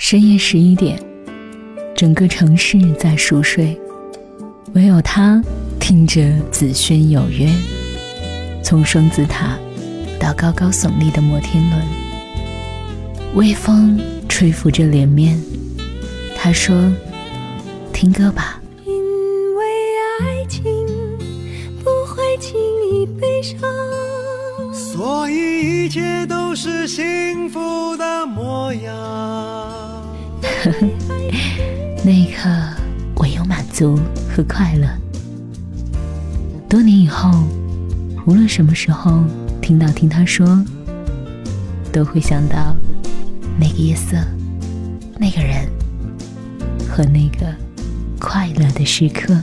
深夜11点，整个城市在熟睡，唯有他听着紫萱有约，从双子塔到高高耸立的摩天轮，微风吹拂着脸面。他说：“听歌吧。”因为爱情不会轻易悲伤，所以一切都是幸福的模样。那一刻，我有满足和快乐。多年以后，无论什么时候听到听他说，都会想到那个夜色，那个人和那个快乐的时刻。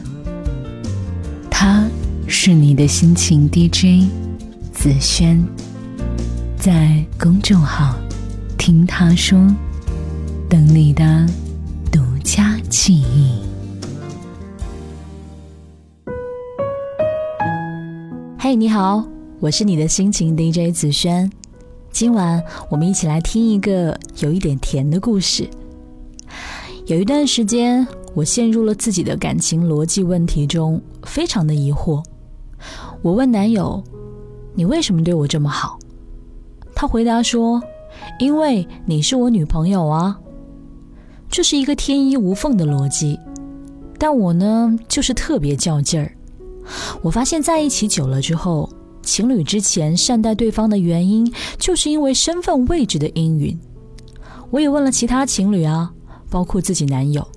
他是你的心情 DJ 紫萱，在公众号听他说，等你的独家记忆。嘿，你好，我是你的心情 DJ 紫萱。今晚我们一起来听一个有一点甜的故事。有一段时间，我陷入了自己的感情逻辑问题中，非常的疑惑。我问男友：“你为什么对我这么好？”他回答说：“因为你是我女朋友啊。”这是一个天衣无缝的逻辑，但我呢，就是特别较劲儿。我发现在一起久了之后，情侣之前善待对方的原因，就是因为身份位置的阴云。我也问了其他情侣啊，包括自己男友，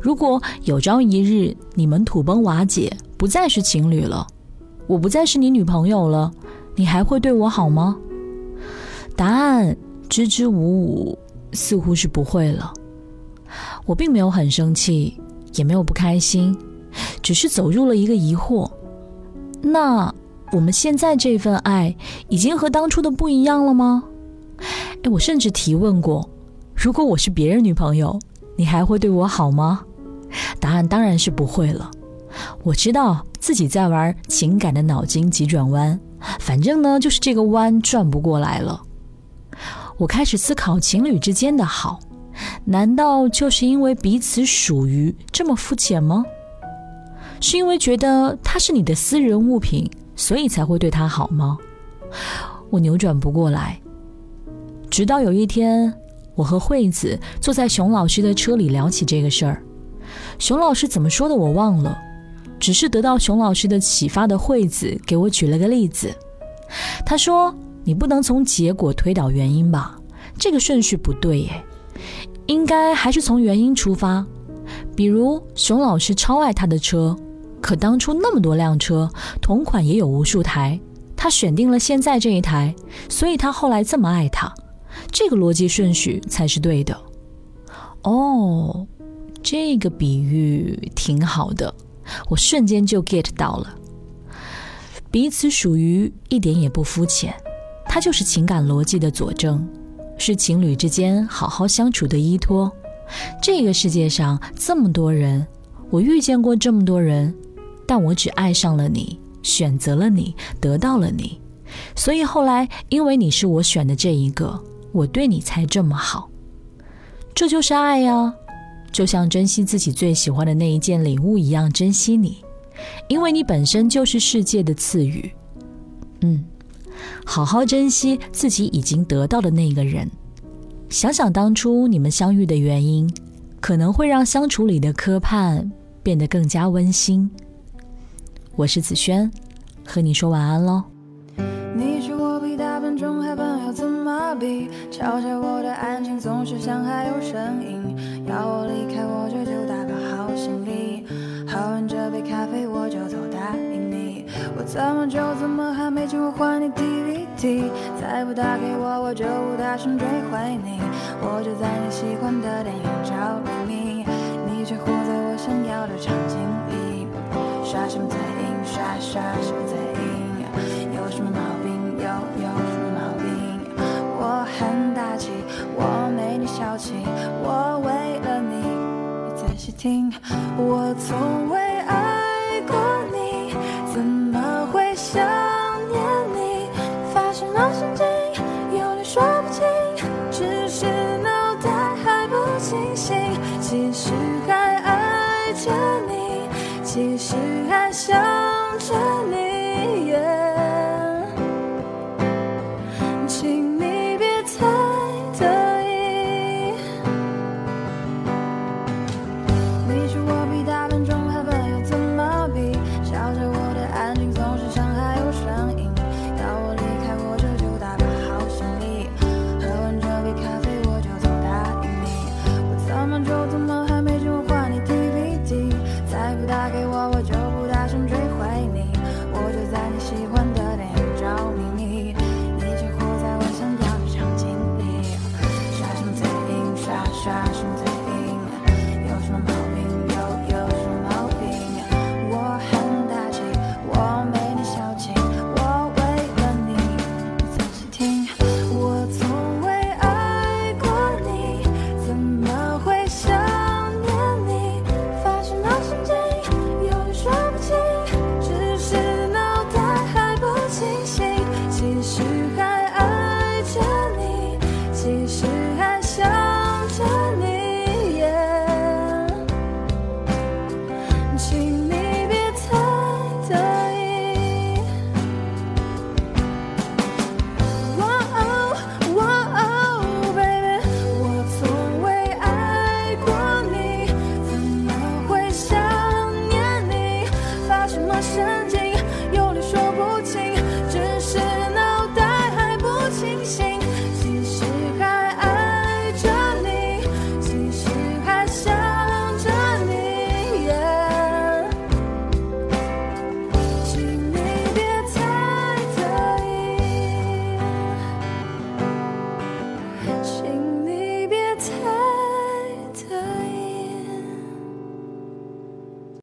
如果有朝一日你们土崩瓦解，不再是情侣了，我不再是你女朋友了，你还会对我好吗？答案支支吾吾，似乎是不会了。我并没有很生气，也没有不开心，只是走入了一个疑惑。那我们现在这份爱已经和当初的不一样了吗？我甚至提问过，如果我是别人女朋友，你还会对我好吗？答案当然是不会了。我知道自己在玩情感的脑筋急转弯，反正呢，就是这个弯转不过来了。我开始思考情侣之间的好，难道就是因为彼此属于这么肤浅吗？是因为觉得他是你的私人物品，所以才会对他好吗？我扭转不过来。直到有一天，我和惠子坐在熊老师的车里聊起这个事儿，熊老师怎么说的我忘了，只是得到熊老师的启发的惠子给我举了个例子。他说：“你不能从结果推导原因吧，这个顺序不对耶，应该还是从原因出发。比如熊老师超爱他的车，可当初那么多辆车，同款也有无数台，他选定了现在这一台，所以他后来这么爱他。”这个逻辑顺序才是对的。哦，这个比喻挺好的，我瞬间就 get 到了。彼此属于一点也不肤浅，它就是情感逻辑的佐证，是情侣之间好好相处的依托。这个世界上这么多人，我遇见过这么多人，但我只爱上了你，选择了你，得到了你，所以后来因为你是我选的这一个，我对你才这么好。这就是爱呀，就像珍惜自己最喜欢的那一件礼物一样珍惜你，因为你本身就是世界的赐予。好好珍惜自己已经得到的那个人。想想当初你们相遇的原因，可能会让相处里的磕绊变得更加温馨。我是紫萱，和你说晚安咯。你是我比大笨钟还笨，要怎么比？嘲笑我的安静，总是像还有声音。要我离开，我却就打包好行李，喝完这杯咖啡，我就走，答应你。我怎么就怎么还没进，我还你 DVD， 再不打给我，我就不大声追回你。我就在你喜欢的电影找你，你却活在我想要的场景里。耍什么嘴硬，耍什么嘴硬，有什么毛病？有什么毛病？我很大气，我没你小气，我为了你，你仔细听，我从未爱过你，怎么会想念你？发生了神经，有点说不清，只是脑袋还不即使还爱着你，即使还想